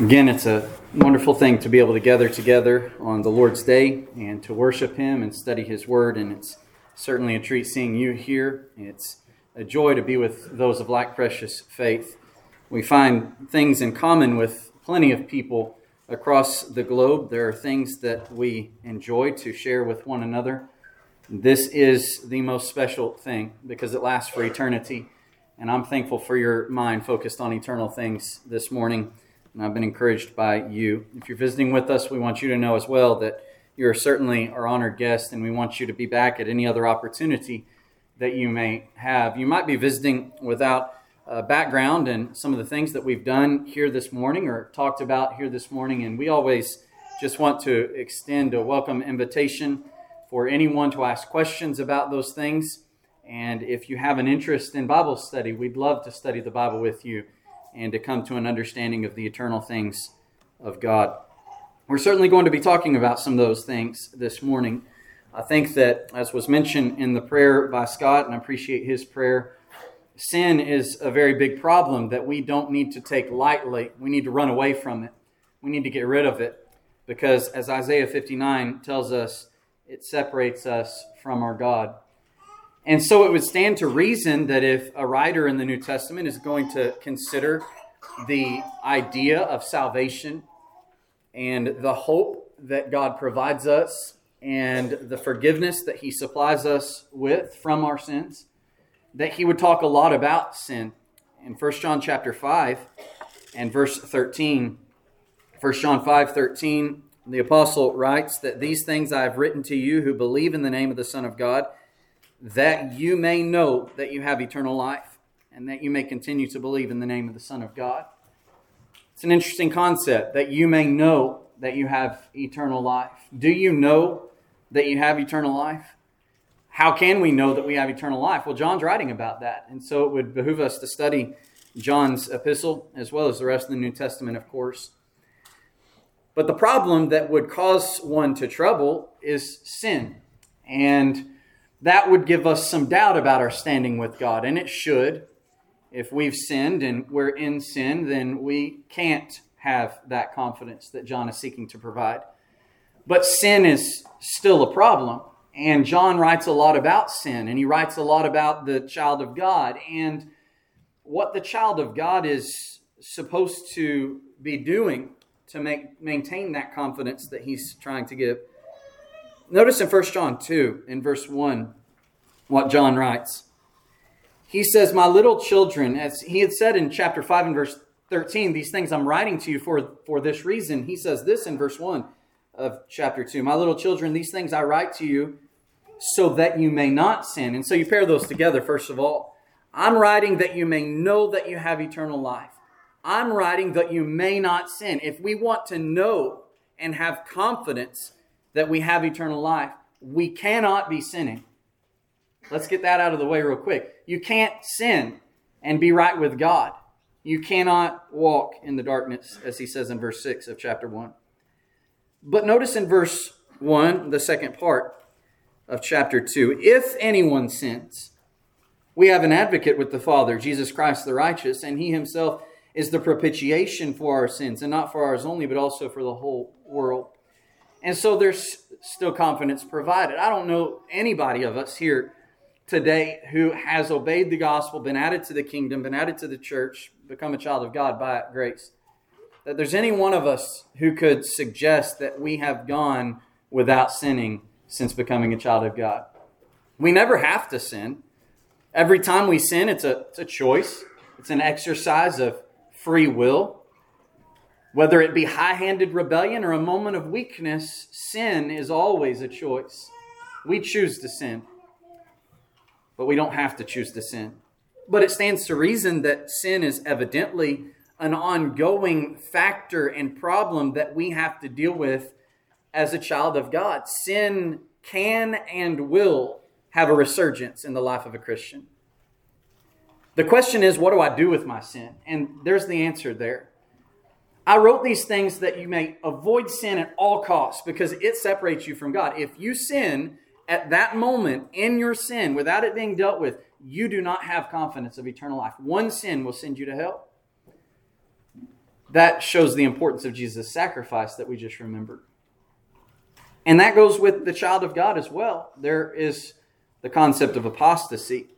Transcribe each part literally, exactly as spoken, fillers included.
Again, it's a wonderful thing to be able to gather together on the Lord's Day and to worship Him and study His Word, and it's certainly a treat seeing you here. It's a joy to be with those of like precious faith. We find things in common with plenty of people across the globe. There are things that we enjoy to share with one another. This is the most special thing because it lasts for eternity, and I'm thankful for your mind focused on eternal things this morning. And I've been encouraged by you. If you're visiting with us, we want you to know as well that you're certainly our honored guest, and we want you to be back at any other opportunity that you may have. You might be visiting without uh, background, and some of the things that we've done here this morning or talked about here this morning, and we always just want to extend a welcome invitation for anyone to ask questions about those things. And if you have an interest in Bible study, we'd love to study the Bible with you and to come to an understanding of the eternal things of God. We're certainly going to be talking about some of those things this morning. I think that, as was mentioned in the prayer by Scott, and I appreciate his prayer, sin is a very big problem that we don't need to take lightly. We need to run away from it. We need to get rid of it, because as Isaiah fifty-nine tells us, it separates us from our God. And so it would stand to reason that if a writer in the New Testament is going to consider the idea of salvation and the hope that God provides us and the forgiveness that He supplies us with from our sins, that he would talk a lot about sin. In First John chapter five and verse thirteen, First John five thirteen, the apostle writes that these things I have written to you who believe in the name of the Son of God, that you may know that you have eternal life, and that you may continue to believe in the name of the Son of God. It's an interesting concept, that you may know that you have eternal life. Do you know that you have eternal life? How can we know that we have eternal life? Well, John's writing about that, and so it would behoove us to study John's epistle, as well as the rest of the New Testament, of course. But the problem that would cause one to trouble is sin, and that would give us some doubt about our standing with God, and it should. If we've sinned and we're in sin, then we can't have that confidence that John is seeking to provide. But sin is still a problem, and John writes a lot about sin, and he writes a lot about the child of God and what the child of God is supposed to be doing to make, maintain that confidence that he's trying to give. Notice in First John two, in verse one, what John writes. He says, my little children, as he had said in chapter five and verse thirteen, these things I'm writing to you for, for this reason. He says this in verse one of chapter two, my little children, these things I write to you so that you may not sin. And so you pair those together, first of all. I'm writing that you may know that you have eternal life. I'm writing that you may not sin. If we want to know and have confidence that we have eternal life, we cannot be sinning. Let's get that out of the way real quick. You can't sin and be right with God. You cannot walk in the darkness, as he says in verse six of chapter one. But notice in verse one, the second part of chapter two, if anyone sins, we have an advocate with the Father, Jesus Christ the righteous, and he himself is the propitiation for our sins, and not for ours only, but also for the whole world. And so there's still confidence provided. I don't know anybody of us here today who has obeyed the gospel, been added to the kingdom, been added to the church, become a child of God by grace, that there's any one of us who could suggest that we have gone without sinning since becoming a child of God. We never have to sin. Every time we sin, it's a, it's a choice. It's an exercise of free will. Whether it be high-handed rebellion or a moment of weakness, sin is always a choice. We choose to sin, but we don't have to choose to sin. But it stands to reason that sin is evidently an ongoing factor and problem that we have to deal with as a child of God. Sin can and will have a resurgence in the life of a Christian. The question is, what do I do with my sin? And there's the answer there. I wrote these things that you may avoid sin at all costs because it separates you from God. If you sin at that moment in your sin without it being dealt with, you do not have confidence of eternal life. One sin will send you to hell. that shows the importance of Jesus' sacrifice that we just remembered. And that goes with the child of God as well. There is the concept of apostasy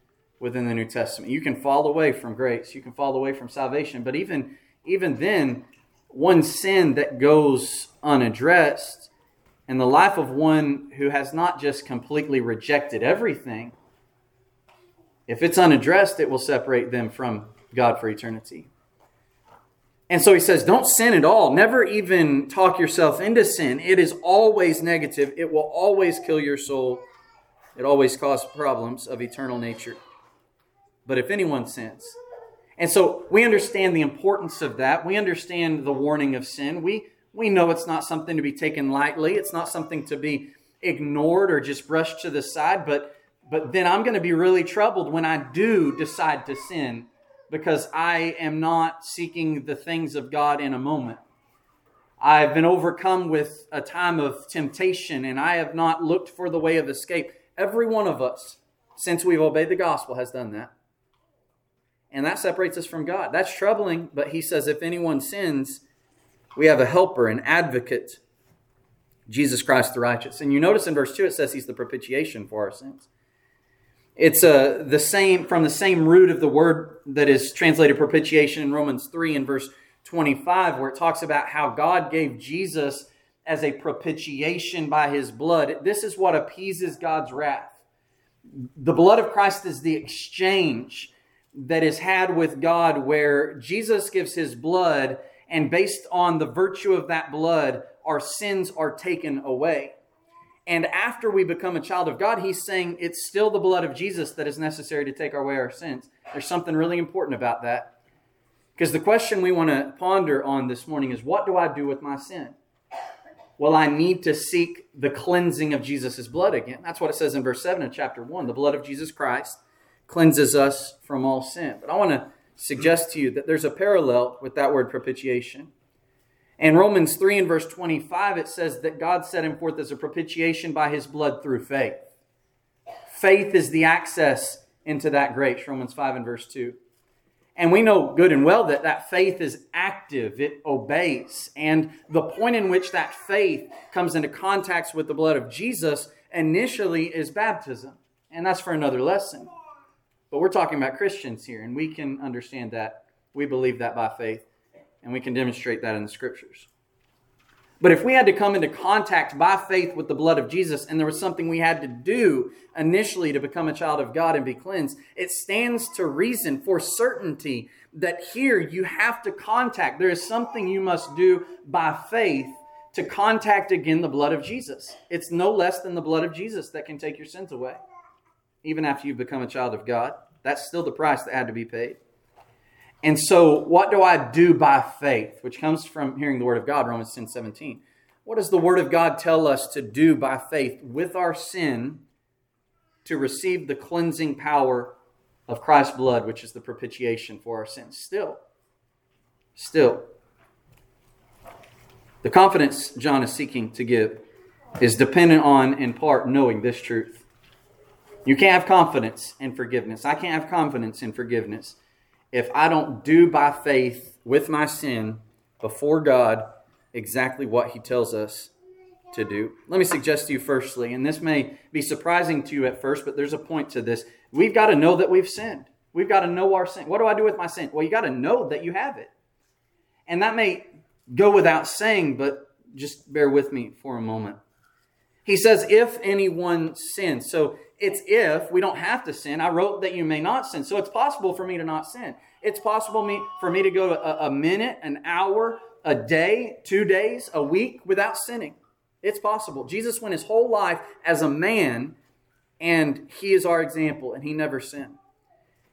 within the New Testament. You can fall away from grace. You can fall away from salvation. But even, even then, one sin that goes unaddressed and the life of one who has not just completely rejected everything, if it's unaddressed, it will separate them from God for eternity. And so he says, don't sin at all. Never even talk yourself into sin. It is always negative. It will always kill your soul. It always causes problems of eternal nature. But if anyone sins. And so we understand the importance of that. We understand the warning of sin. We we know it's not something to be taken lightly. It's not something to be ignored or just brushed to the side. But but then I'm going to be really troubled when I do decide to sin, because I am not seeking the things of God in a moment. I've been overcome with a time of temptation, and I have not looked for the way of escape. Every one of us, since we've obeyed the gospel, has done that. And that separates us from God. That's troubling, but he says if anyone sins, we have a helper, an advocate, Jesus Christ the righteous. And you notice in verse two it says he's the propitiation for our sins. It's uh, the same from the same root of the word that is translated propitiation in Romans three in verse twenty-five, where it talks about how God gave Jesus as a propitiation by his blood. This is what appeases God's wrath. The blood of Christ is the exchange that is had with God, where Jesus gives his blood, and based on the virtue of that blood, our sins are taken away. And after we become a child of God, he's saying it's still the blood of Jesus that is necessary to take away our sins. There's something really important about that. Because the question we want to ponder on this morning is, what do I do with my sin? Well, I need to seek the cleansing of Jesus' blood again. That's what it says in verse seven of chapter one. The blood of Jesus Christ cleanses us from all sin. But I want to suggest to you that there's a parallel with that word propitiation. In Romans three and verse twenty-five, it says that God set him forth as a propitiation by his blood through faith. Faith is the access into that grace, Romans five and verse two. And we know good and well that that faith is active, it obeys. And the point in which that faith comes into contact with the blood of Jesus initially is baptism. And that's for another lesson. But we're talking about Christians here, and we can understand that. We believe that by faith, and we can demonstrate that in the Scriptures. But if we had to come into contact by faith with the blood of Jesus, and there was something we had to do initially to become a child of God and be cleansed, it stands to reason for certainty that here you have to contact. There is something you must do by faith to contact again the blood of Jesus. It's no less than the blood of Jesus that can take your sins away, even after you've become a child of God. That's still the price that had to be paid. And so what do I do by faith? Which comes from hearing the word of God, Romans ten seventeen. What does the word of God tell us to do by faith with our sin to receive the cleansing power of Christ's blood, which is the propitiation for our sins? Still, still, the confidence John is seeking to give is dependent on, in part, knowing this truth. You can't have confidence in forgiveness. I can't have confidence in forgiveness if I don't do by faith with my sin before God exactly what he tells us to do. Let me suggest to you firstly, and this may be surprising to you at first, but there's a point to this. We've got to know that we've sinned. We've got to know our sin. What do I do with my sin? Well, you got to know that you have it. And that may go without saying, but just bear with me for a moment. He says, if anyone sins. So it's if. We don't have to sin. I wrote that you may not sin. So it's possible for me to not sin. It's possible me, for me to go a, a minute, an hour, a day, two days, a week without sinning. It's possible. Jesus went his whole life as a man, and he is our example, and he never sinned.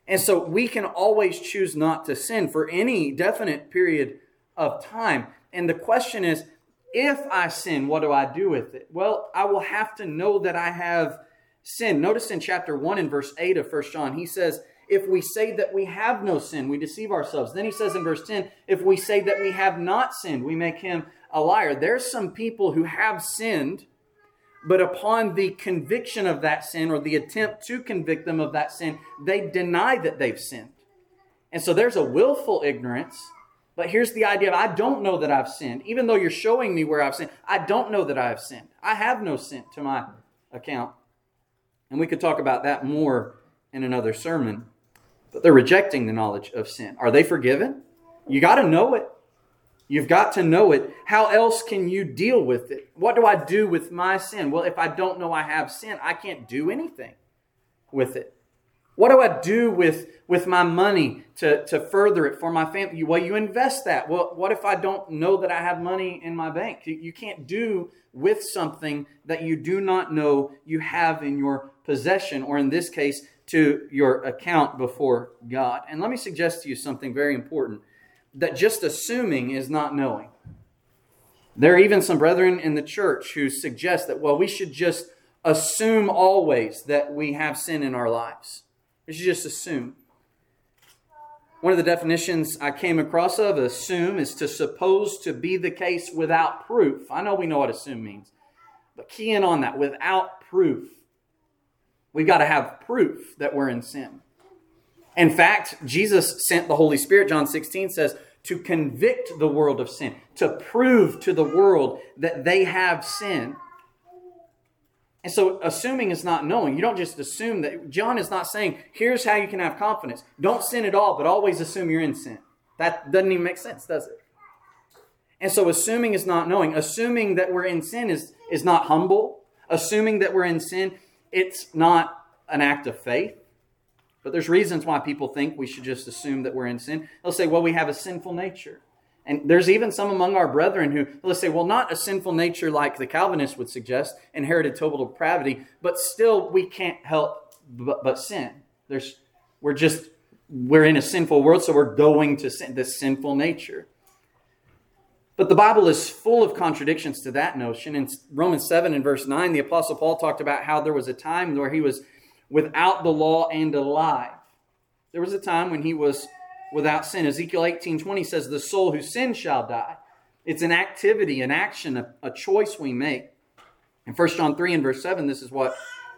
And so we can always choose not to sin for any definite period of time. And the question is, if I sin, what do I do with it? Well, I will have to know that I have sin. Notice in chapter one and verse eight of First John, he says, if we say that we have no sin, we deceive ourselves. Then he says in verse ten, if we say that we have not sinned, we make him a liar. There's some people who have sinned, but upon the conviction of that sin or the attempt to convict them of that sin, they deny that they've sinned. And so there's a willful ignorance. But here's the idea of, I don't know that I've sinned. Even though you're showing me where I've sinned, I don't know that I have sinned. I have no sin to my account. And we could talk about that more in another sermon. But they're rejecting the knowledge of sin. Are they forgiven? You got to know it. You've got to know it. How else can you deal with it? What do I do with my sin? Well, if I don't know I have sin, I can't do anything with it. What do I do with, with my money to, to further it for my family? Well, you invest that. Well, what if I don't know that I have money in my bank? You can't do with something that you do not know you have in your possession, or in this case, to your account before God. And let me suggest to you something very important, that just assuming is not knowing. There are even some brethren in the church who suggest that, well, we should just assume always that we have sin in our lives. You should just assume. One of the definitions I came across of assume is to suppose to be the case without proof. I know we know what assume means, but key in on that, without proof. We've got to have proof that we're in sin. In fact, Jesus sent the Holy Spirit, John sixteen says, to convict the world of sin, to prove to the world that they have sin. And so assuming is not knowing. You don't just assume that. John is not saying, here's how you can have confidence. Don't sin at all, but always assume you're in sin. That doesn't even make sense, does it? And so assuming is not knowing. Assuming that we're in sin is, is not humble. Assuming that we're in sin, it's not an act of faith. But there's reasons why people think we should just assume that we're in sin. They'll say, well, we have a sinful nature. And there's even some among our brethren who, let's say, well, not a sinful nature like the Calvinists would suggest, inherited total depravity, but still we can't help but, but sin. There's, we're just, we're in a sinful world, so we're going to sin, this sinful nature. But the Bible is full of contradictions to that notion. In Romans seven and verse nine, the Apostle Paul talked about how there was a time where he was without the law and alive. There was a time when he was without sin. Ezekiel eighteen twenty says, the soul who sins shall die. It's an activity, an action, a, a choice we make. In First John three and verse seven, this is what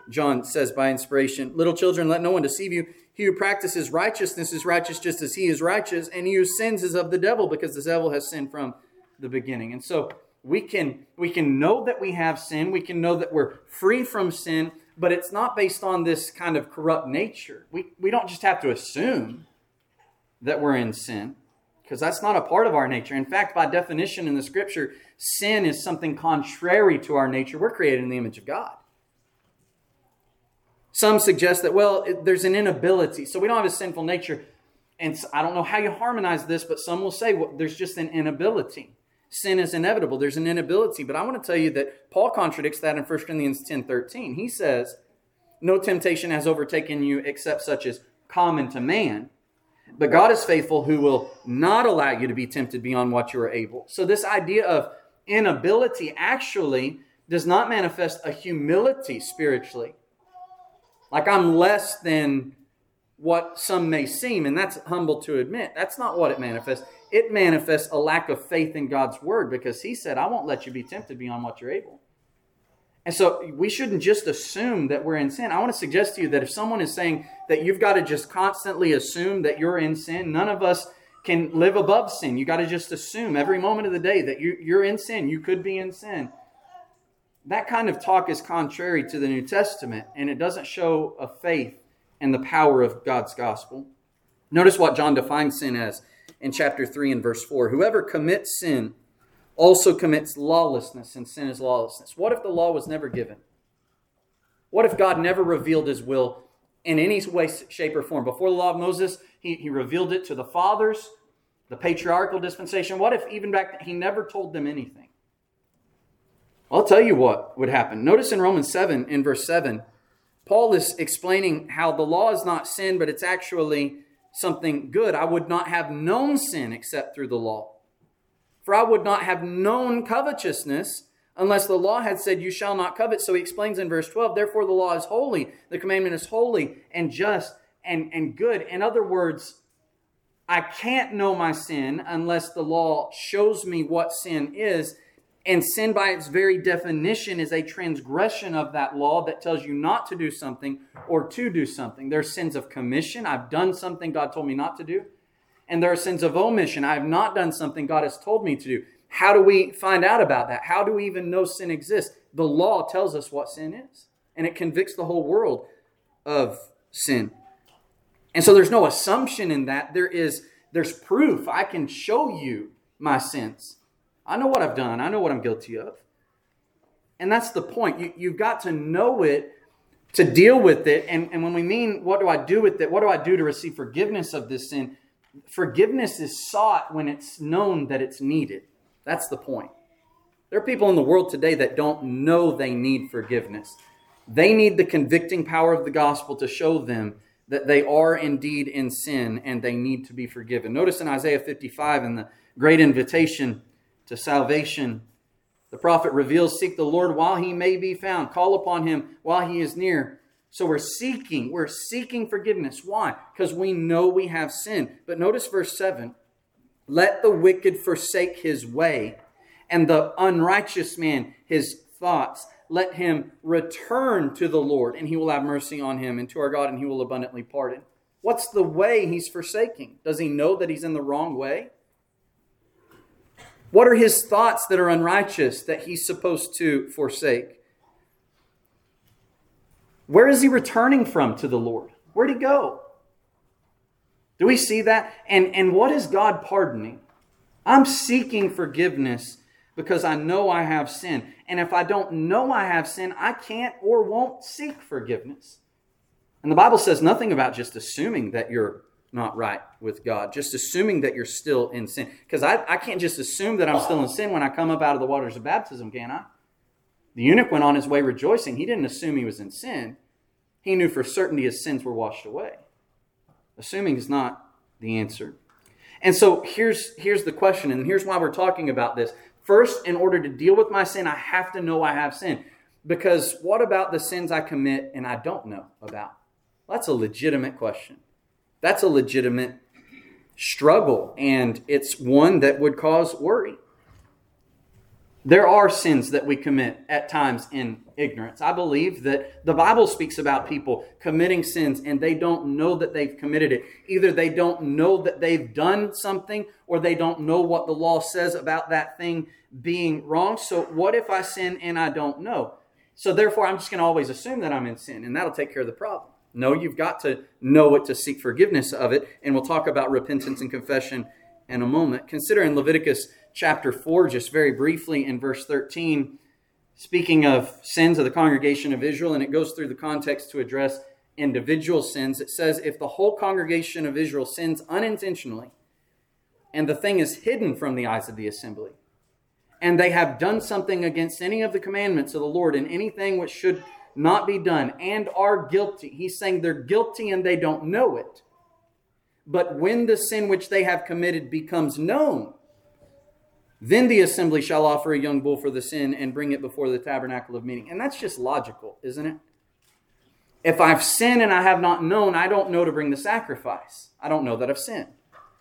John says by inspiration. Little children, let no one deceive you. He who practices righteousness is righteous just as he is righteous, and he who sins is of the devil, because the devil has sinned from the beginning. And so we can, we can know that we have sin. We can know that we're free from sin, but it's not based on this kind of corrupt nature. We, we don't just have to assume that we're in sin, because that's not a part of our nature. In fact, by definition in the scripture, sin is something contrary to our nature. We're created in the image of God. Some suggest that, well, there's an inability, so we don't have a sinful nature. And I don't know how you harmonize this, but some will say, well, there's just an inability. Sin is inevitable. There's an inability. But I want to tell you that Paul contradicts that in First Corinthians ten thirteen. He says, no temptation has overtaken you except such as common to man. But God is faithful, who will not allow you to be tempted beyond what you are able. So this idea of inability actually does not manifest a humility spiritually. Like I'm less than what some may seem, and that's humble to admit. That's not what it manifests. It manifests a lack of faith in God's word, because he said, I won't let you be tempted beyond what you're able. And so we shouldn't just assume that we're in sin. I want to suggest to you that if someone is saying that you've got to just constantly assume that you're in sin, none of us can live above sin. You got to just assume every moment of the day that you, you're in sin. You could be in sin. That kind of talk is contrary to the New Testament, and it doesn't show a faith in the power of God's gospel. Notice what John defines sin as in chapter three and verse four. Whoever commits sin also commits lawlessness, and sin is lawlessness. What if the law was never given? What if God never revealed his will in any way, shape, or form? Before the law of Moses, he, he revealed it to the fathers, the patriarchal dispensation. What if even back then, he never told them anything? I'll tell you what would happen. Notice in Romans seven, in verse seven, Paul is explaining how the law is not sin, but it's actually something good. I would not have known sin except through the law. For I would not have known covetousness unless the law had said, you shall not covet. So he explains in verse twelve, therefore the law is holy. The commandment is holy and just and, and good. In other words, I can't know my sin unless the law shows me what sin is. And sin by its very definition is a transgression of that law that tells you not to do something or to do something. There's sins of commission. I've done something God told me not to do. and there are sins of omission. I have not done something God has told me to do. How do we find out about that? How do we even know sin exists? The law tells us what sin is, and it convicts the whole world of sin. And so there's no assumption in that. There is, there's proof. I can show you my sins. I know what I've done. I know what I'm guilty of. And that's the point. You, you've got to know it to deal with it. And, and when we mean, what do I do with it? What do I do to receive forgiveness of this sin? Forgiveness is sought when it's known that it's needed. That's the point. There are people in the world today that don't know they need forgiveness. They need the convicting power of the gospel to show them that they are indeed in sin and they need to be forgiven. Notice in Isaiah fifty-five, in the great invitation to salvation, the prophet reveals, seek the Lord while he may be found. Call upon him while he is near. So we're seeking, we're seeking forgiveness. Why? Because we know we have sin. But notice verse seven, let the wicked forsake his way and the unrighteous man his thoughts. Let him return to the Lord, and he will have mercy on him, and to our God, and he will abundantly pardon. What's the way he's forsaking? Does he know that he's in the wrong way? What are his thoughts that are unrighteous that he's supposed to forsake? Where is he returning from to the Lord? Where'd he go? Do we see that? And, and what is God pardoning? I'm seeking forgiveness because I know I have sin. And if I don't know I have sin, I can't or won't seek forgiveness. And the Bible says nothing about just assuming that you're not right with God, just assuming that you're still in sin. Because I, I can't just assume that I'm still in sin when I come up out of the waters of baptism, can I? The eunuch went on his way rejoicing. He didn't assume he was in sin. He knew for certainty his sins were washed away. Assuming is not the answer. And so here's, here's the question, and here's why we're talking about this. First, in order to deal with my sin, I have to know I have sin. Because what about the sins I commit and I don't know about? Well, that's a legitimate question. That's a legitimate struggle, and it's one that would cause worry. There are sins that we commit at times in ignorance. I believe that the Bible speaks about people committing sins and they don't know that they've committed it. Either they don't know that they've done something or they don't know what the law says about that thing being wrong. So what if I sin and I don't know? So therefore, I'm just going to always assume that I'm in sin, and that'll take care of the problem. No, you've got to know it to seek forgiveness of it. And we'll talk about repentance and confession in a moment. Consider in Leviticus chapter four, just very briefly in verse thirteen, speaking of sins of the congregation of Israel, and it goes through the context to address individual sins. It says, if the whole congregation of Israel sins unintentionally, and the thing is hidden from the eyes of the assembly, and they have done something against any of the commandments of the Lord in anything which should not be done, and are guilty. He's saying they're guilty and they don't know it. But when the sin which they have committed becomes known, then the assembly shall offer a young bull for the sin and bring it before the tabernacle of meeting. And that's just logical, isn't it? If I've sinned and I have not known, I don't know to bring the sacrifice. I don't know that I've sinned.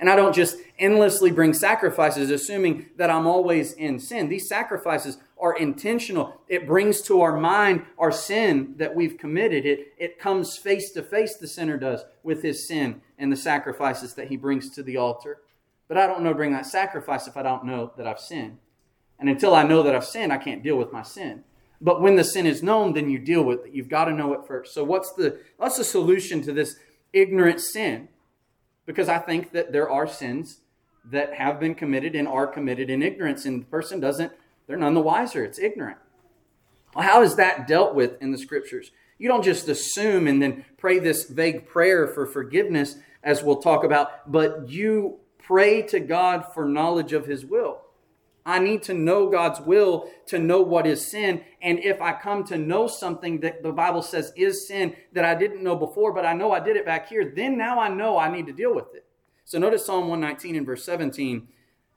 And I don't just endlessly bring sacrifices assuming that I'm always in sin. These sacrifices are intentional. It brings to our mind our sin that we've committed. It, it comes face to face, the sinner does, with his sin and the sacrifices that he brings to the altar. But I don't know to bring that sacrifice if I don't know that I've sinned. And until I know that I've sinned, I can't deal with my sin. But when the sin is known, then you deal with it. You've got to know it first. So what's the, what's the solution to this ignorant sin? Because I think that there are sins that have been committed and are committed in ignorance. And the person doesn't, they're none the wiser. It's ignorant. Well, how is that dealt with in the scriptures? You don't just assume and then pray this vague prayer for forgiveness, as we'll talk about, but you pray to God for knowledge of his will. I need to know God's will to know what is sin. And if I come to know something that the Bible says is sin that I didn't know before, but I know I did it back here, then now I know I need to deal with it. So notice Psalm one nineteen and verse seventeen,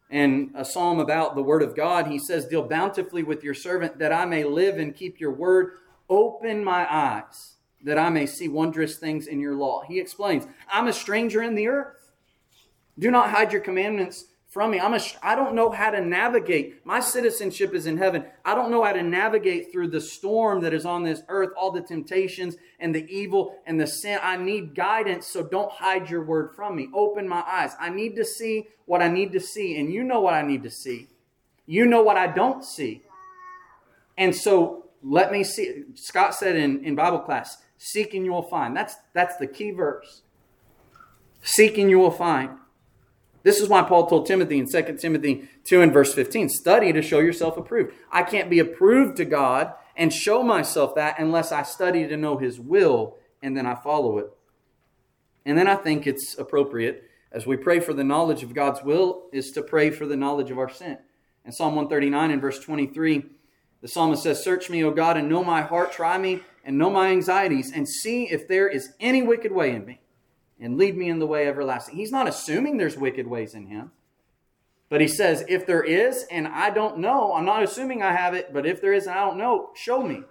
and a psalm about the word of God. He says, deal bountifully with your servant that I may live and keep your word. Open my eyes that I may see wondrous things in your law. He explains, I'm a stranger in the earth. Do not hide your commandments from me. I'm a, I don't know how to navigate. My citizenship is in heaven. I don't know how to navigate through the storm that is on this earth, all the temptations and the evil and the sin. I need guidance, so don't hide your word from me. Open my eyes. I need to see what I need to see, and you know what I need to see. You know what I don't see. And so let me see. Scott said in, in Bible class, seek and you will find. That's, that's the key verse. Seek and you will find. This is why Paul told Timothy in Second Timothy two and verse fifteen, study to show yourself approved. I can't be approved to God and show myself that unless I study to know his will and then I follow it. And then I think it's appropriate, as we pray for the knowledge of God's will, is to pray for the knowledge of our sin. In Psalm one thirty-nine and verse twenty-three, the psalmist says, search me, O God, and know my heart, try me, and know my anxieties, and see if there is any wicked way in me, and lead me in the way everlasting. He's not assuming there's wicked ways in him. But he says, if there is, and I don't know, I'm not assuming I have it, but if there is and I don't know, show me.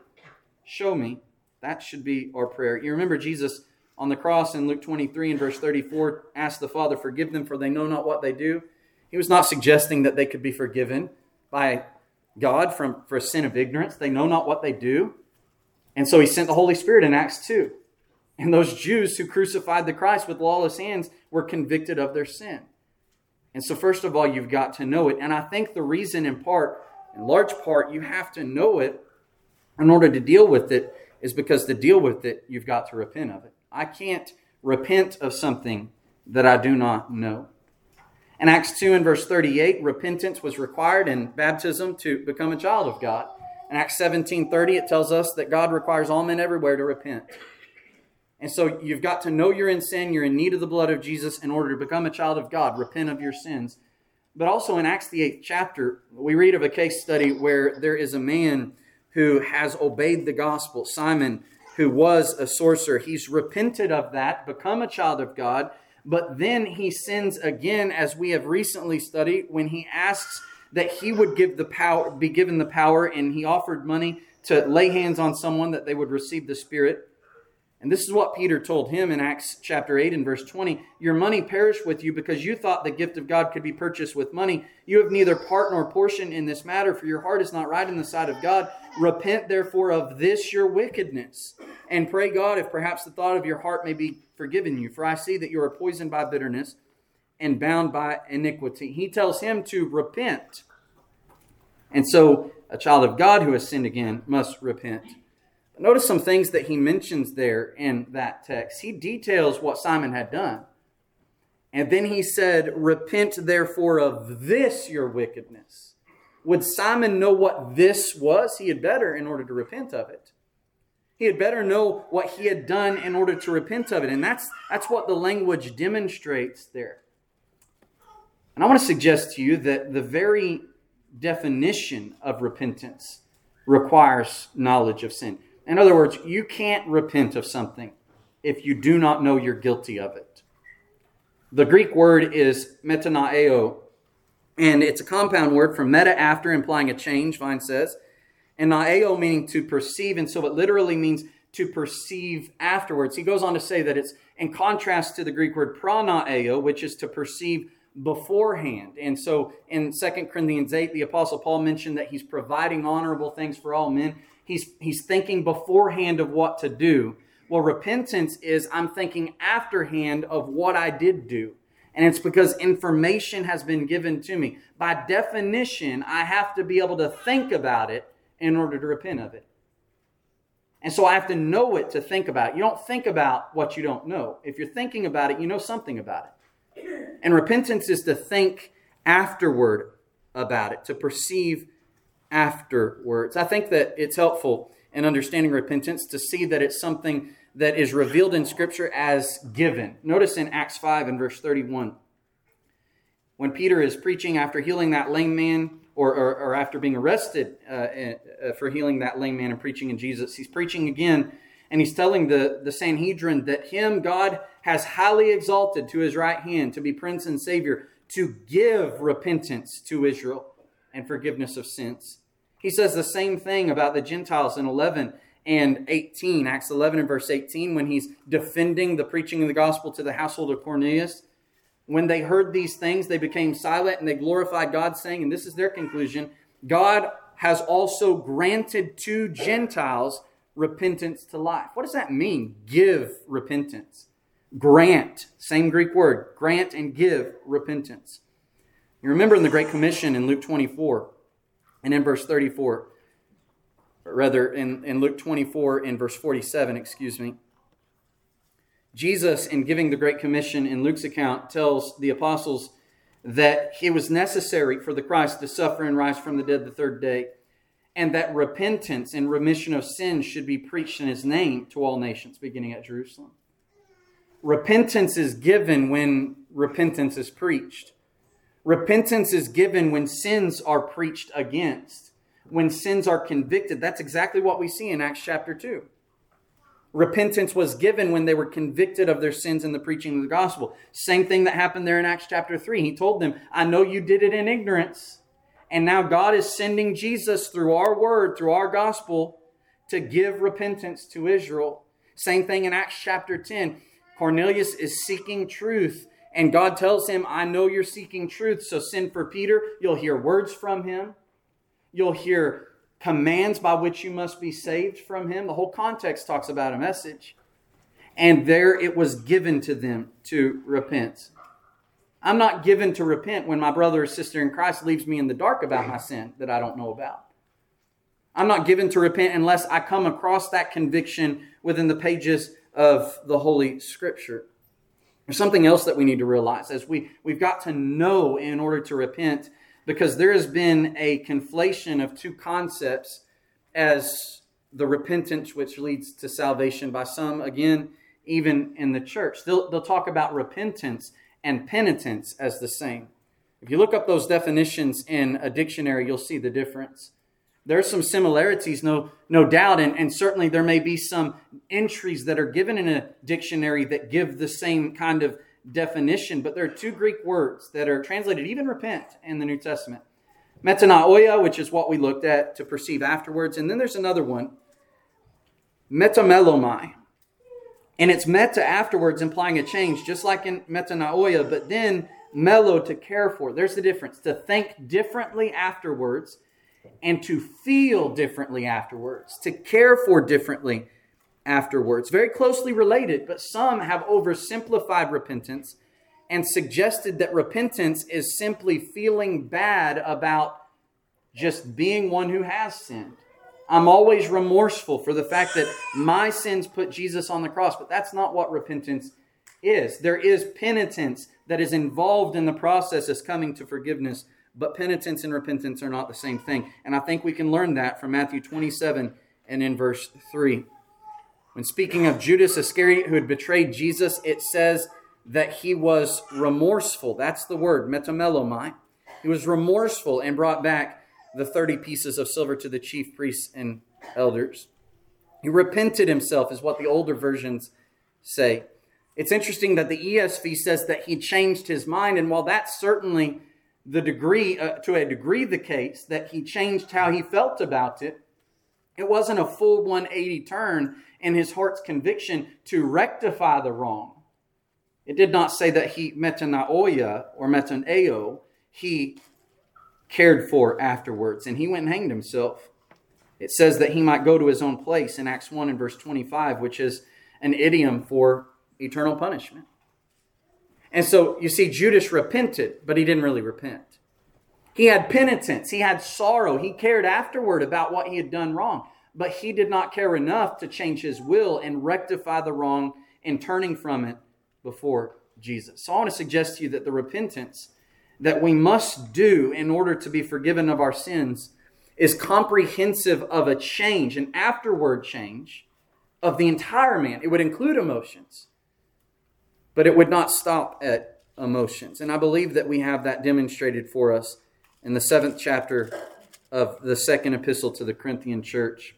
Show me. That should be our prayer. You remember Jesus on the cross in Luke twenty-three and verse thirty-four asked the Father, forgive them, for they know not what they do. He was not suggesting that they could be forgiven by God from, for a sin of ignorance. They know not what they do. And so he sent the Holy Spirit in Acts two. And those Jews who crucified the Christ with lawless hands were convicted of their sin. And so first of all, you've got to know it. And I think the reason in part, in large part, you have to know it in order to deal with it is because to deal with it, you've got to repent of it. I can't repent of something that I do not know. In Acts two and verse thirty-eight, repentance was required and baptism to become a child of God. In Acts seventeen thirty, it tells us that God requires all men everywhere to repent. And so you've got to know you're in sin. You're in need of the blood of Jesus in order to become a child of God. Repent of your sins. But also in Acts, the eighth chapter, we read of a case study where there is a man who has obeyed the gospel. Simon, who was a sorcerer, he's repented of that, become a child of God. But then he sins again, as we have recently studied, when he asks that he would give the power, be given the power, and he offered money to lay hands on someone that they would receive the Spirit. And this is what Peter told him in Acts chapter eight and verse twenty. Your money perished with you because you thought the gift of God could be purchased with money. You have neither part nor portion in this matter, for your heart is not right in the sight of God. Repent therefore of this your wickedness, and pray God if perhaps the thought of your heart may be forgiven you. For I see that you are poisoned by bitterness and bound by iniquity. He tells him to repent. And so a child of God who has sinned again must repent. Notice some things that he mentions there in that text. He details what Simon had done. And then he said, repent therefore of this your wickedness. Would Simon know what this was? He had better in order to repent of it. He had better know what he had done in order to repent of it. And that's, that's what the language demonstrates there. And I want to suggest to you that the very definition of repentance requires knowledge of sin. In other words, you can't repent of something if you do not know you're guilty of it. The Greek word is metanoeo, and it's a compound word from meta, after, implying a change, Vine says, and naeo meaning to perceive, and so it literally means to perceive afterwards. He goes on to say that it's in contrast to the Greek word pranaeo, which is to perceive beforehand. And so in Second Corinthians eight, the Apostle Paul mentioned that he's providing honorable things for all men. He's, he's thinking beforehand of what to do. Well, repentance is I'm thinking afterhand of what I did do. And it's because information has been given to me. By definition, I have to be able to think about it in order to repent of it. And so I have to know it to think about it. You don't think about what you don't know. If you're thinking about it, you know something about it. And repentance is to think afterward about it, to perceive afterwards. I think that it's helpful in understanding repentance to see that it's something that is revealed in Scripture as given. Notice in Acts five and verse thirty-one, when Peter is preaching after healing that lame man, or, or, or after being arrested uh, for healing that lame man and preaching in Jesus, he's preaching again, and he's telling the, the Sanhedrin that him God has highly exalted to his right hand to be Prince and Savior, to give repentance to Israel and forgiveness of sins. He says the same thing about the Gentiles in eleven and eighteen, Acts eleven and verse eighteen, when he's defending the preaching of the gospel to the household of Cornelius. When they heard these things, they became silent and they glorified God, saying, and this is their conclusion, God has also granted to Gentiles repentance to life. What does that mean? Give repentance. Grant, same Greek word, grant and give repentance. You remember in the Great Commission in Luke twenty-four and in verse thirty-four, or rather in, in Luke twenty-four and verse forty-seven, excuse me, Jesus, in giving the Great Commission in Luke's account, tells the apostles that it was necessary for the Christ to suffer and rise from the dead the third day, and that repentance and remission of sins should be preached in his name to all nations, beginning at Jerusalem. Repentance is given when repentance is preached. Repentance is given when sins are preached against, when sins are convicted. That's exactly what we see in Acts chapter two. Repentance was given when they were convicted of their sins in the preaching of the gospel. Same thing that happened there in Acts chapter three. He told them, I know you did it in ignorance. And now God is sending Jesus through our word, through our gospel, to give repentance to Israel. Same thing in Acts chapter ten. Cornelius is seeking truth. And God tells him, I know you're seeking truth, so send for Peter. You'll hear words from him. You'll hear commands by which you must be saved from him. The whole context talks about a message. And there it was given to them to repent. I'm not given to repent when my brother or sister in Christ leaves me in the dark about my sin that I don't know about. I'm not given to repent unless I come across that conviction within the pages of the Holy Scripture. There's something else that we need to realize as we, we've got to know in order to repent, because there has been a conflation of two concepts as the repentance which leads to salvation by some, again, even in the church. They'll, they'll talk about repentance and penitence as the same. If you look up those definitions in a dictionary, you'll see the difference. There are some similarities, no, no doubt, and, and certainly there may be some entries that are given in a dictionary that give the same kind of definition, but there are two Greek words that are translated, even repent, in the New Testament. Metanoia, which is what we looked at to perceive afterwards, and then there's another one, metamelomai, and it's meta afterwards, implying a change, just like in metanoia, but then melo, to care for. There's the difference, to think differently afterwards, and to feel differently afterwards, to care for differently afterwards. Very closely related, but some have oversimplified repentance and suggested that repentance is simply feeling bad about just being one who has sinned. I'm always remorseful for the fact that my sins put Jesus on the cross, but that's not what repentance is. There is penitence that is involved in the process as coming to forgiveness, but penitence and repentance are not the same thing. And I think we can learn that from Matthew twenty-seven and in verse three. When speaking of Judas Iscariot, who had betrayed Jesus, it says that he was remorseful. That's the word, metamelomai. He was remorseful and brought back the thirty pieces of silver to the chief priests and elders. He repented himself, is what the older versions say. It's interesting that the E S V says that he changed his mind, and while that's certainly the degree, uh, to a degree the case, that he changed how he felt about it, it wasn't a full one eighty turn in his heart's conviction to rectify the wrong. It did not say that he metanoia or metaneo, he cared for afterwards, and he went and hanged himself. It says that he might go to his own place in Acts one and verse twenty-five, which is an idiom for eternal punishment. And so you see, Judas repented, but he didn't really repent. He had penitence. He had sorrow. He cared afterward about what he had done wrong, but he did not care enough to change his will and rectify the wrong in turning from it before Jesus. So I want to suggest to you that the repentance that we must do in order to be forgiven of our sins is comprehensive of a change, an afterward change of the entire man. It would include emotions, but it would not stop at emotions. And I believe that we have that demonstrated for us in the seventh chapter of the second epistle to the Corinthian church.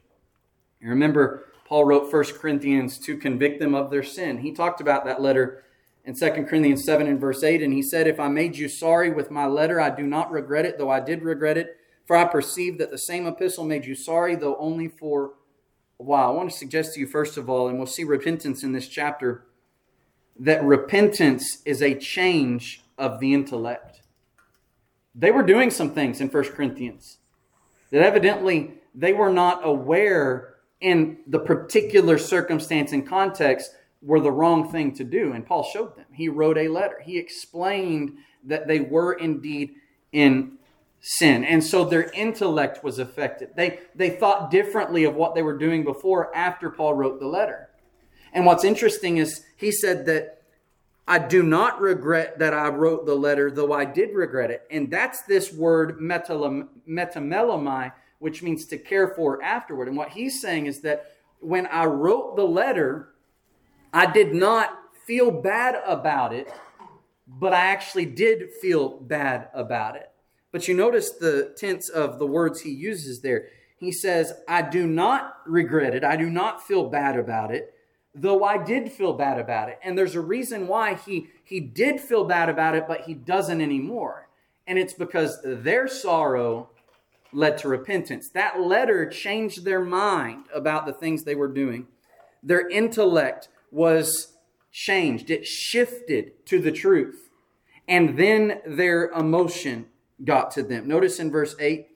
You remember, Paul wrote First Corinthians to convict them of their sin. He talked about that letter in Second Corinthians seven and verse eight, and he said, if I made you sorry with my letter, I do not regret it, though I did regret it, for I perceived that the same epistle made you sorry, though only for a while. I want to suggest to you, first of all, and we'll see repentance in this chapter, that repentance is a change of the intellect. They were doing some things in First Corinthians that evidently they were not aware in the particular circumstance and context were the wrong thing to do. And Paul showed them. He wrote a letter. He explained that they were indeed in sin. And so their intellect was affected. They, they thought differently of what they were doing before after Paul wrote the letter. And what's interesting is he said that I do not regret that I wrote the letter, though I did regret it. And that's this word metamelomai, which means to care for afterward. And what he's saying is that when I wrote the letter, I did not feel bad about it, but I actually did feel bad about it. But you notice the tense of the words he uses there. He says, I do not regret it. I do not feel bad about it. Though I did feel bad about it. And there's a reason why he, he did feel bad about it, but he doesn't anymore. And it's because their sorrow led to repentance. That letter changed their mind about the things they were doing. Their intellect was changed. It shifted to the truth. And then their emotion got to them. Notice in verse eight,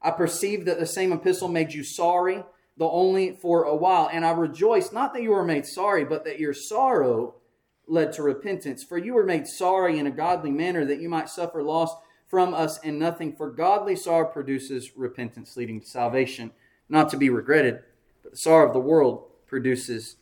I perceived that the same epistle made you sorry, though only for a while. And I rejoice, not that you were made sorry, but that your sorrow led to repentance. For you were made sorry in a godly manner, that you might suffer loss from us and nothing. For godly sorrow produces repentance, leading to salvation, not to be regretted. But the sorrow of the world produces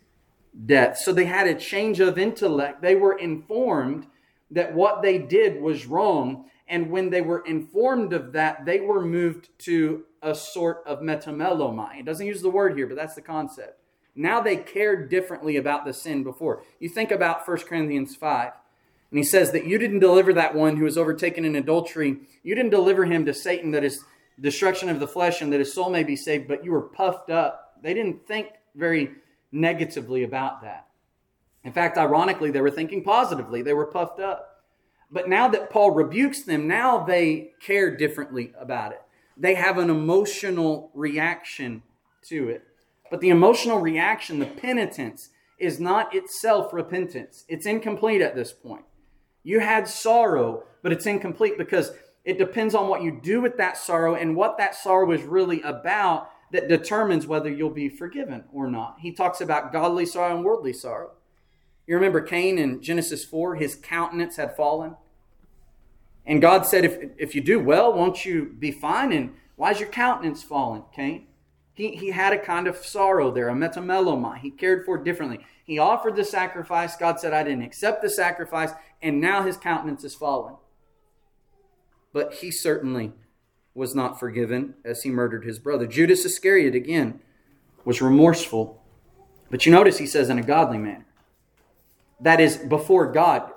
death. So they had a change of intellect. They were informed that what they did was wrong. And when they were informed of that, they were moved to a sort of metamelomai. It doesn't use the word here, but that's the concept. Now they cared differently about the sin before. You think about First Corinthians five, and he says that you didn't deliver that one who was overtaken in adultery. You didn't deliver him to Satan, that is destruction of the flesh, and that his soul may be saved, but you were puffed up. They didn't think very negatively about that. In fact, ironically, they were thinking positively. They were puffed up. But now that Paul rebukes them, now they care differently about it. They have an emotional reaction to it. But the emotional reaction, the penitence, is not itself repentance. It's incomplete at this point. You had sorrow, but it's incomplete because it depends on what you do with that sorrow and what that sorrow is really about that determines whether you'll be forgiven or not. He talks about godly sorrow and worldly sorrow. You remember Cain in Genesis four, his countenance had fallen. And God said, if if you do well, won't you be fine? And why is your countenance fallen, Cain? He he had a kind of sorrow there, a metamelomai. He cared for it differently. He offered the sacrifice. God said, I didn't accept the sacrifice. And now his countenance is fallen. But he certainly was not forgiven as he murdered his brother. Judas Iscariot, again, was remorseful. But you notice he says in a godly manner. That is before God.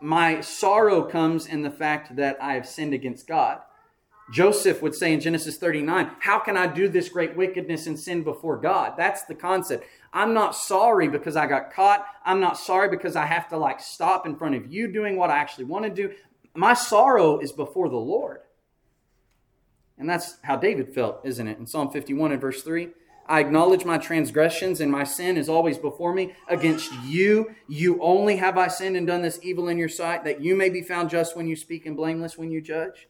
My sorrow comes in the fact that I have sinned against God. Joseph would say in Genesis thirty-nine, how can I do this great wickedness and sin before God? That's the concept. I'm not sorry because I got caught. I'm not sorry because I have to like stop in front of you doing what I actually want to do. My sorrow is before the Lord. And that's how David felt, isn't it? In Psalm fifty-one and verse three. I acknowledge my transgressions and my sin is always before me. Against you, you only have I sinned and done this evil in your sight, that you may be found just when you speak and blameless when you judge.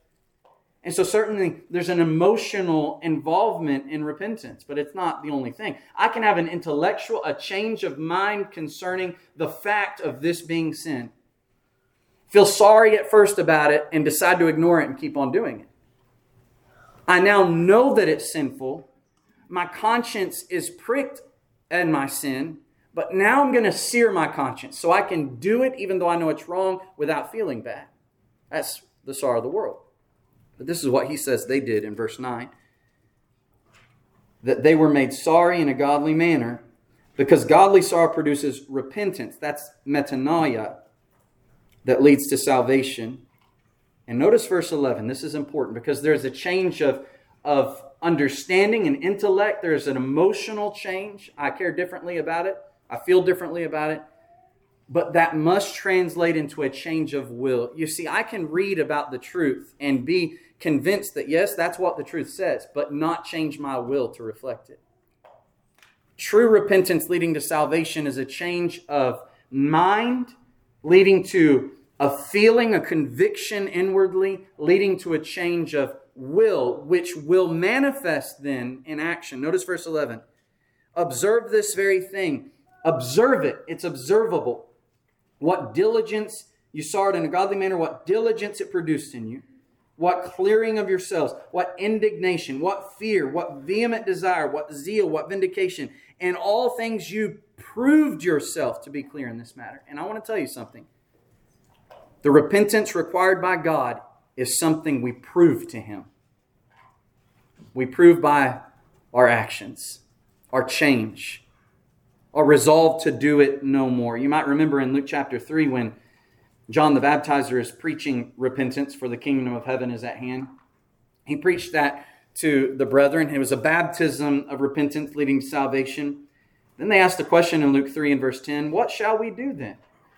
And so certainly there's an emotional involvement in repentance, but it's not the only thing. I can have an intellectual, a change of mind concerning the fact of this being sin. Feel sorry at first about it and decide to ignore it and keep on doing it. I now know that it's sinful. My conscience is pricked in my sin, but now I'm going to sear my conscience so I can do it even though I know it's wrong without feeling bad. That's the sorrow of the world. But this is what he says they did in verse nine. That they were made sorry in a godly manner because godly sorrow produces repentance. That's metanoia that leads to salvation. And notice verse eleven. This is important because there's a change of of understanding and intellect. There's an emotional change. I care differently about it. I feel differently about it. But that must translate into a change of will. You see, I can read about the truth and be convinced that, yes, that's what the truth says, but not change my will to reflect it. True repentance leading to salvation is a change of mind leading to a feeling, a conviction inwardly, leading to a change of will, which will manifest then in action. Notice verse eleven. Observe this very thing. Observe it. It's observable. What diligence, you saw it in a godly manner, what diligence it produced in you, what clearing of yourselves, what indignation, what fear, what vehement desire, what zeal, what vindication. In all things you proved yourself to be clear in this matter. And I want to tell you something. The repentance required by God is something we prove to Him. We prove by our actions, our change, our resolve to do it no more. You might remember in Luke chapter three when John the Baptizer is preaching repentance, for the kingdom of heaven is at hand. He preached that to the brethren. It was a baptism of repentance leading to salvation. Then they asked the question in Luke three and verse ten, what shall we do then?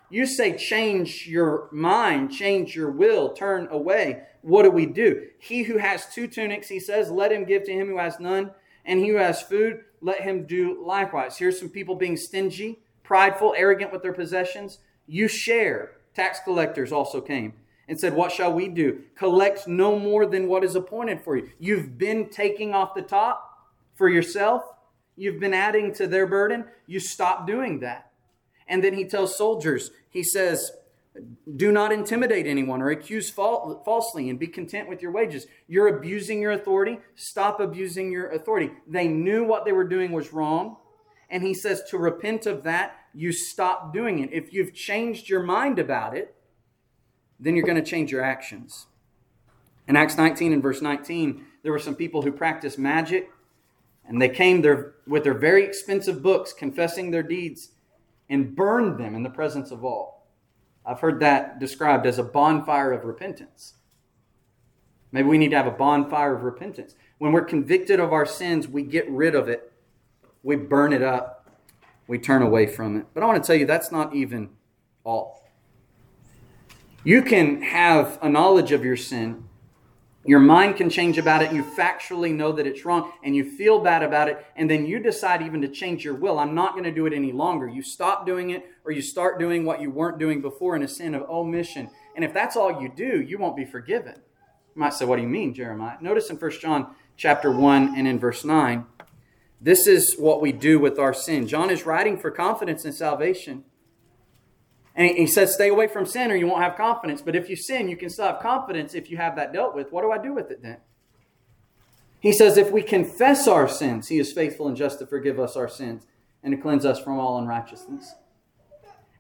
You say, change your mind, change your will, turn away. What do we do? He who has two tunics, he says, let him give to him who has none. And he who has food, let him do likewise. Here's some people being stingy, prideful, arrogant with their possessions. You share. Tax collectors also came and said, what shall we do? Collect no more than what is appointed for you. You've been taking off the top for yourself. You've been adding to their burden. You stop doing that. And then he tells soldiers, he says, do not intimidate anyone or accuse fal- falsely and be content with your wages. You're abusing your authority. Stop abusing your authority. They knew what they were doing was wrong. And he says to repent of that, you stop doing it. If you've changed your mind about it, then you're going to change your actions. In Acts nineteen and verse nineteen, there were some people who practiced magic. And they came there with their very expensive books, confessing their deeds, and burned them in the presence of all. I've heard that described as a bonfire of repentance. Maybe we need to have a bonfire of repentance. When we're convicted of our sins, we get rid of it. We burn it up. We turn away from it. But I want to tell you, that's not even all. You can have a knowledge of your sin. Your mind can change about it. You factually know that it's wrong and you feel bad about it. And then you decide even to change your will. I'm not going to do it any longer. You stop doing it, or you start doing what you weren't doing before in a sin of omission. And if that's all you do, you won't be forgiven. You might say, what do you mean, Jeremiah? Notice in First John chapter one and in verse nine, this is what we do with our sin. John is writing for confidence in salvation. And he says, stay away from sin or you won't have confidence. But if you sin, you can still have confidence if you have that dealt with. What do I do with it then? He says, if we confess our sins, He is faithful and just to forgive us our sins and to cleanse us from all unrighteousness.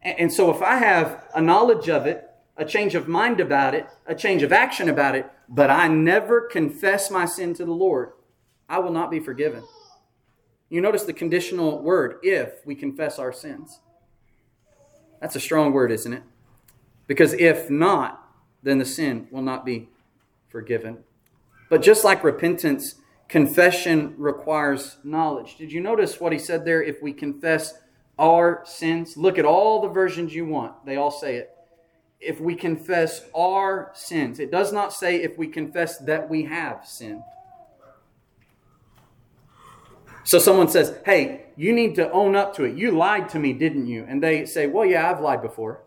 And so if I have a knowledge of it, a change of mind about it, a change of action about it, but I never confess my sin to the Lord, I will not be forgiven. You notice the conditional word, if we confess our sins. That's a strong word, isn't it? Because if not, then the sin will not be forgiven. But just like repentance, confession requires knowledge. Did you notice what he said there? If we confess our sins, look at all the versions you want. They all say it. If we confess our sins, it does not say if we confess that we have sinned. So someone says, hey, you need to own up to it. You lied to me, didn't you? And they say, well, yeah, I've lied before.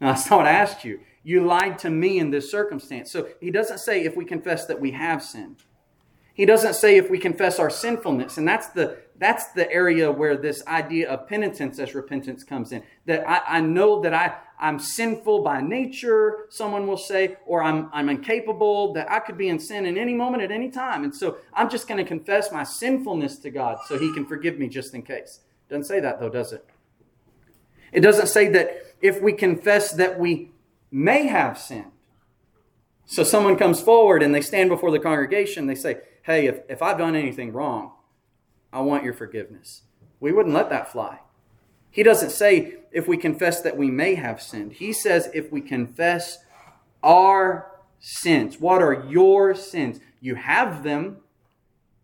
No, that's not what I asked you. You lied to me in this circumstance. So he doesn't say if we confess that we have sinned. He doesn't say if we confess our sinfulness. And that's the that's the area where this idea of penitence as repentance comes in. That I, I know that I, I'm sinful by nature, someone will say, or I'm, I'm incapable, that I could be in sin in any moment at any time. And so I'm just going to confess my sinfulness to God so He can forgive me just in case. Doesn't say that though, does it? It doesn't say that if we confess that we may have sinned. So someone comes forward and they stand before the congregation. They say, hey, if, if I've done anything wrong, I want your forgiveness. We wouldn't let that fly. He doesn't say if we confess that we may have sinned. He says if we confess our sins. What are your sins? You have them.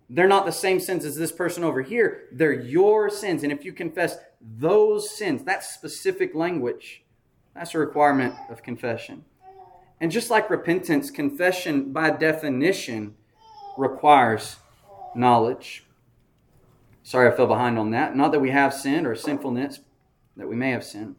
They're not the same sins as this person over here. They're your sins. And if you confess those sins, that specific language, that's a requirement of confession. And just like repentance, confession by definition requires knowledge. Sorry I fell behind on that. Not that we have sinned or sinfulness, that we may have sinned.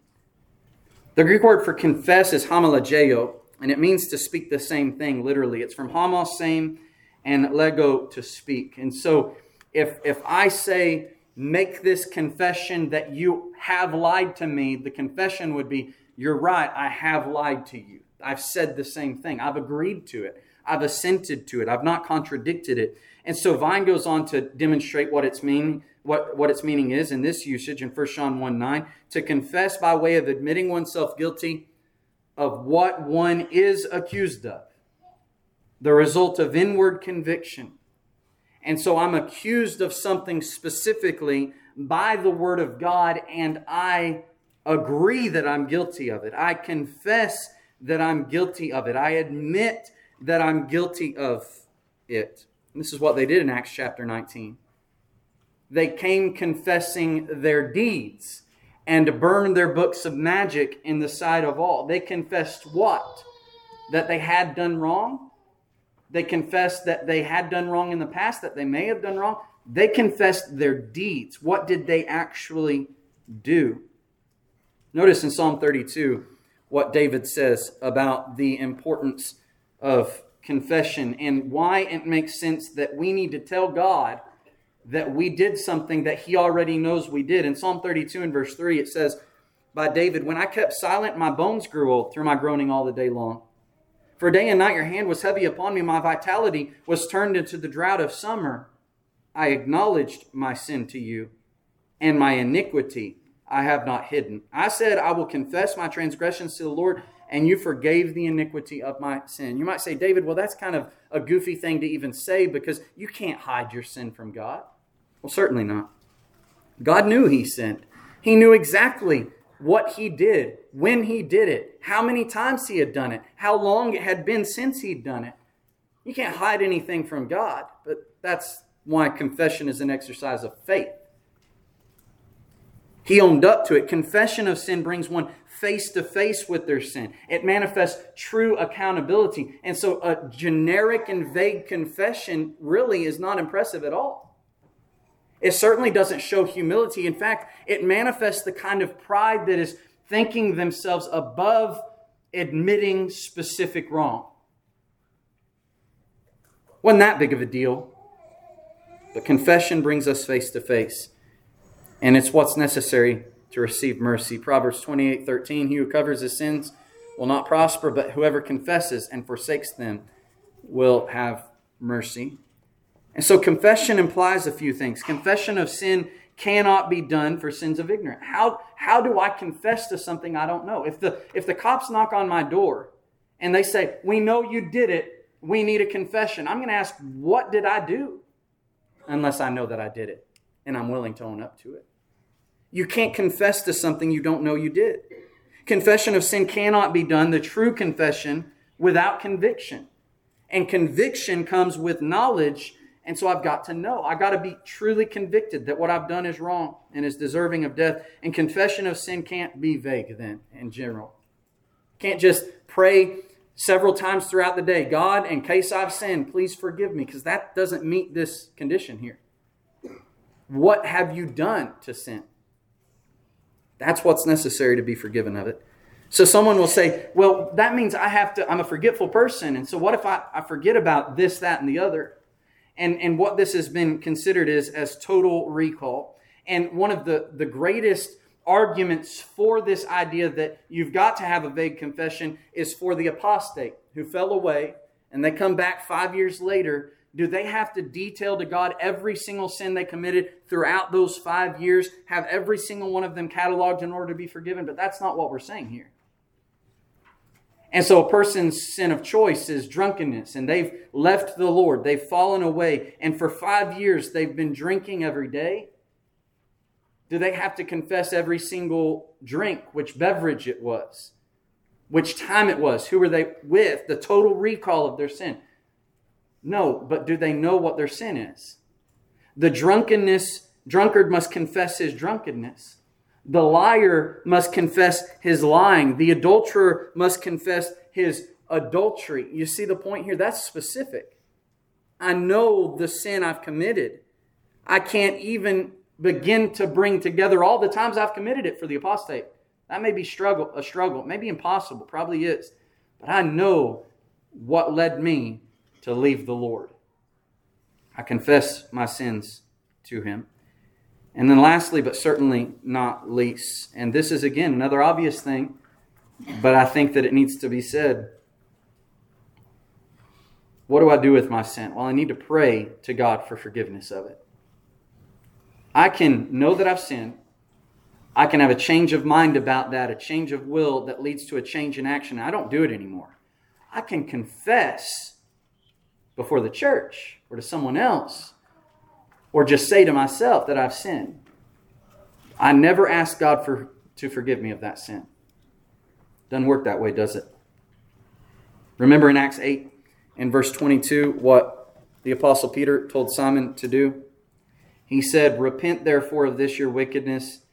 The Greek word for confess is homologeo, and it means to speak the same thing, literally. It's from homos, same, and lego, to speak. And so if if I say, make this confession that you have lied to me, the confession would be, you're right, I have lied to you. I've said the same thing. I've agreed to it. I've assented to it. I've not contradicted it. And so Vine goes on to demonstrate what its meaning, what, what its meaning is in this usage in First John one nine, to confess by way of admitting oneself guilty of what one is accused of, the result of inward conviction. And so I'm accused of something specifically by the word of God, and I agree that I'm guilty of it. I confess that I'm guilty of it. I admit that I'm guilty of it. And this is what they did in Acts chapter nineteen. They came confessing their deeds and burned their books of magic in the sight of all. They confessed what? That they had done wrong? They confessed that they had done wrong in the past, that they may have done wrong. They confessed their deeds. What did they actually do? Notice in Psalm thirty-two what David says about the importance of confession and why it makes sense that we need to tell God that we did something that he already knows we did. In Psalm thirty-two and verse three, it says by David, "When I kept silent, my bones grew old through my groaning all the day long. For day and night your hand was heavy upon me. My vitality was turned into the drought of summer. I acknowledged my sin to you, and my iniquity I have not hidden. I said, I will confess my transgressions to the Lord, and you forgave the iniquity of my sin." You might say, David, well, that's kind of a goofy thing to even say because you can't hide your sin from God. Well, certainly not. God knew he sinned. He knew exactly what he did, when he did it, how many times he had done it, how long it had been since he'd done it. You can't hide anything from God, but that's why confession is an exercise of faith. He owned up to it. Confession of sin brings one face to face with their sin. It manifests true accountability. And so a generic and vague confession really is not impressive at all. It certainly doesn't show humility. In fact, it manifests the kind of pride that is thinking themselves above admitting specific wrong. Wasn't that big of a deal. But confession brings us face to face. And it's what's necessary to receive mercy. Proverbs twenty-eight thirteen, "He who covers his sins will not prosper, but whoever confesses and forsakes them will have mercy." And so confession implies a few things. Confession of sin cannot be done for sins of ignorance. How, how do I confess to something I don't know? If the, if the cops knock on my door and they say, "We know you did it, we need a confession," I'm going to ask, what did I do? Unless I know that I did it and I'm willing to own up to it. You can't confess to something you don't know you did. Confession of sin cannot be done, the true confession, without conviction. And conviction comes with knowledge. And so I've got to know. I've got to be truly convicted that what I've done is wrong and is deserving of death. And confession of sin can't be vague then in general. Can't just pray several times throughout the day, "God, in case I've sinned, please forgive me," because that doesn't meet this condition here. What have you done to sin? That's what's necessary to be forgiven of it. So someone will say, well, that means I have to, I'm a forgetful person. And so what if I, I forget about this, that, and the other? And, and what this has been considered is as total recall. And one of the, the greatest arguments for this idea that you've got to have a vague confession is for the apostate who fell away and they come back five years later. Do they have to detail to God every single sin they committed throughout those five years, have every single one of them cataloged in order to be forgiven? But that's not what we're saying here. And so a person's sin of choice is drunkenness, and they've left the Lord. They've fallen away, and for five years they've been drinking every day. Do they have to confess every single drink, which beverage it was, which time it was, who were they with, the total recall of their sin? No, but do they know what their sin is? The drunkenness, drunkard must confess his drunkenness. The liar must confess his lying. The adulterer must confess his adultery. You see the point here? That's specific. I know the sin I've committed. I can't even begin to bring together all the times I've committed it for the apostate. That may be struggle, a struggle. It may be impossible. Probably is. But I know what led me to leave the Lord. I confess my sins to him. And then lastly, but certainly not least, and this is, again, another obvious thing, but I think that it needs to be said. What do I do with my sin? Well, I need to pray to God for forgiveness of it. I can know that I've sinned. I can have a change of mind about that, a change of will that leads to a change in action. I don't do it anymore. I can confess before the church or to someone else, or just say to myself that I've sinned. I never ask God for to forgive me of that sin. Doesn't work that way, does it? Remember in Acts eight, in verse twenty-two, what the Apostle Peter told Simon to do? He said, "Repent therefore of this your wickedness,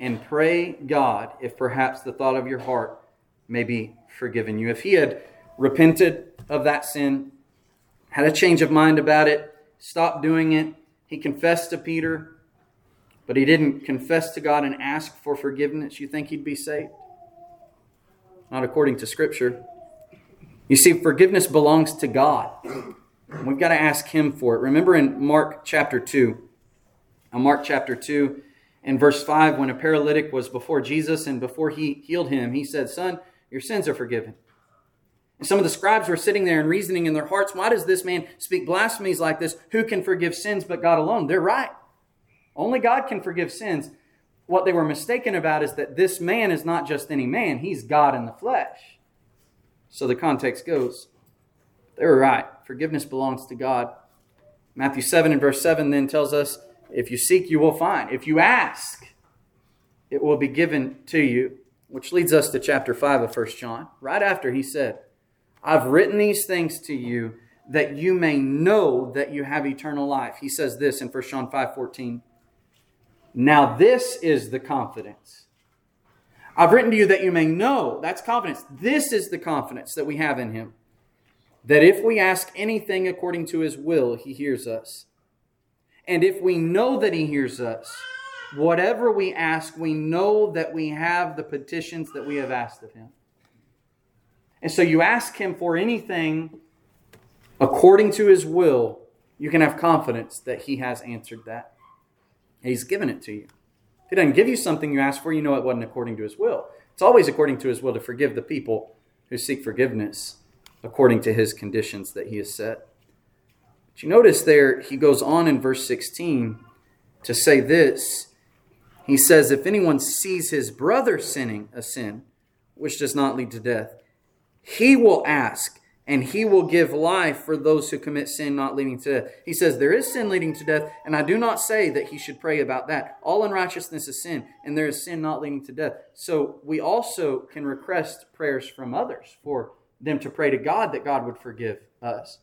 and pray God if perhaps the thought of your heart may be forgiven you." If he had repented of that sin, had a change of mind about it, stopped doing it, he confessed to Peter, but he didn't confess to God and ask for forgiveness, you think he'd be saved? Not according to Scripture. You see, forgiveness belongs to God. We've got to ask him for it. Remember in Mark chapter two, in Mark chapter two and verse five, when a paralytic was before Jesus and before he healed him, he said, "Son, your sins are forgiven." And some of the scribes were sitting there and reasoning in their hearts, why does this man speak blasphemies like this? Who can forgive sins but God alone? They're right. Only God can forgive sins. What they were mistaken about is that this man is not just any man. He's God in the flesh. So the context goes, they were right. Forgiveness belongs to God. Matthew seven and verse seven then tells us, if you seek, you will find. If you ask, it will be given to you. Which leads us to chapter five of First John. Right after he said, "I've written these things to you that you may know that you have eternal life." He says this in First John five fourteen. "Now this is the confidence." I've written to you that you may know. That's confidence. This is the confidence that we have in him. That if we ask anything according to his will, he hears us. And if we know that he hears us, whatever we ask, we know that we have the petitions that we have asked of him. And so you ask him for anything according to his will, you can have confidence that he has answered that. He's given it to you. If he doesn't give you something you ask for, you know it wasn't according to his will. It's always according to his will to forgive the people who seek forgiveness according to his conditions that he has set. But you notice there, he goes on in verse sixteen to say this. He says, "If anyone sees his brother sinning a sin which does not lead to death, he will ask, and he will give life for those who commit sin not leading to death." He says, there is sin leading to death, and I do not say that he should pray about that. All unrighteousness is sin, and there is sin not leading to death. So we also can request prayers from others for them to pray to God that God would forgive us.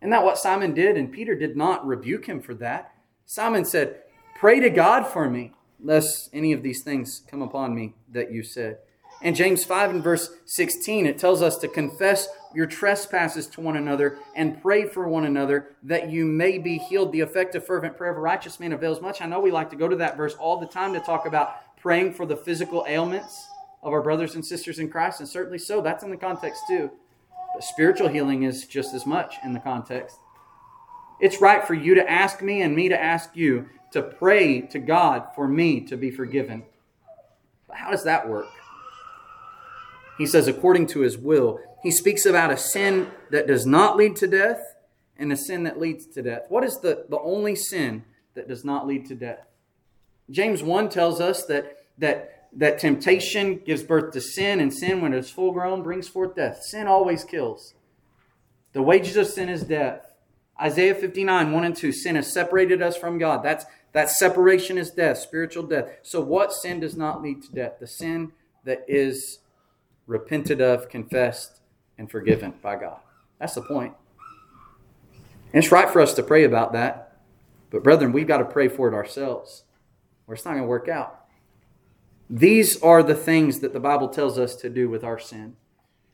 Isn't that what Simon did? And Peter did not rebuke him for that. Simon said, "Pray to God for me, lest any of these things come upon me that you said." And James five and verse sixteen, it tells us to confess your trespasses to one another and pray for one another that you may be healed. The effective fervent prayer of a righteous man avails much. I know we like to go to that verse all the time to talk about praying for the physical ailments of our brothers and sisters in Christ. And certainly so, that's in the context too. But spiritual healing is just as much in the context. It's right for you to ask me and me to ask you to pray to God for me to be forgiven. But how does that work? He says, according to his will. He speaks about a sin that does not lead to death and a sin that leads to death. What is the, the only sin that does not lead to death? James one tells us that, that, that temptation gives birth to sin, and sin, when it is full grown, brings forth death. Sin always kills. The wages of sin is death. Isaiah fifty-nine, one and two, sin has separated us from God. That's, that separation is death, spiritual death. So what sin does not lead to death? The sin that is repented of, confessed, and forgiven by God. That's the point. And it's right for us to pray about that. But brethren, we've got to pray for it ourselves, or it's not going to work out. These are the things that the Bible tells us to do with our sin.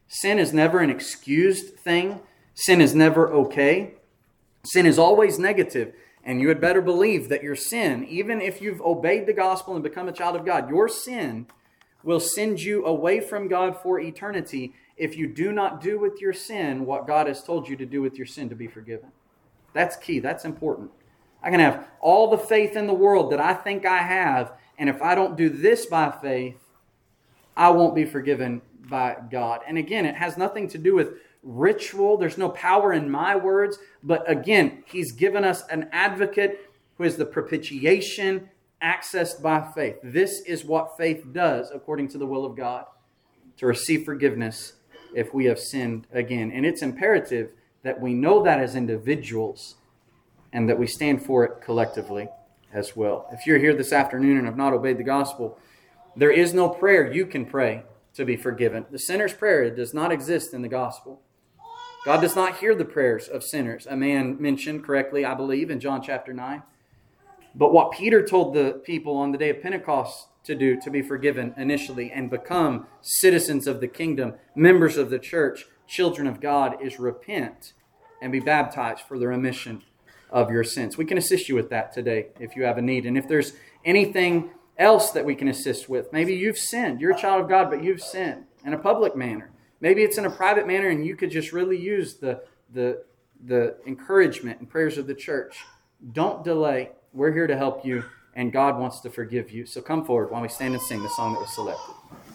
Sin is never an excused thing. Sin is never okay. Sin is always negative. And you had better believe that your sin, even if you've obeyed the gospel and become a child of God, your sin will send you away from God for eternity if you do not do with your sin what God has told you to do with your sin to be forgiven. That's key. That's important. I can have all the faith in the world that I think I have, and if I don't do this by faith, I won't be forgiven by God. And again, it has nothing to do with ritual. There's no power in my words. But again, he's given us an advocate who is the propitiation accessed by faith. This is what faith does according to the will of God, to receive forgiveness if we have sinned again. And it's imperative that we know that as individuals and that we stand for it collectively as well. If you're here this afternoon and have not obeyed the gospel, there is no prayer you can pray to be forgiven. The sinner's prayer does not exist in the gospel. God does not hear the prayers of sinners. A man mentioned correctly, I believe, in John chapter nine. But what Peter told the people on the day of Pentecost to do to be forgiven initially and become citizens of the kingdom, members of the church, children of God, is repent and be baptized for the remission of your sins. We can assist you with that today if you have a need. And if there's anything else that we can assist with, maybe you've sinned. You're a child of God, but you've sinned in a public manner. Maybe it's in a private manner and you could just really use the, the, the encouragement and prayers of the church. Don't delay. We're here to help you, and God wants to forgive you. So come forward while we stand and sing the song that was selected.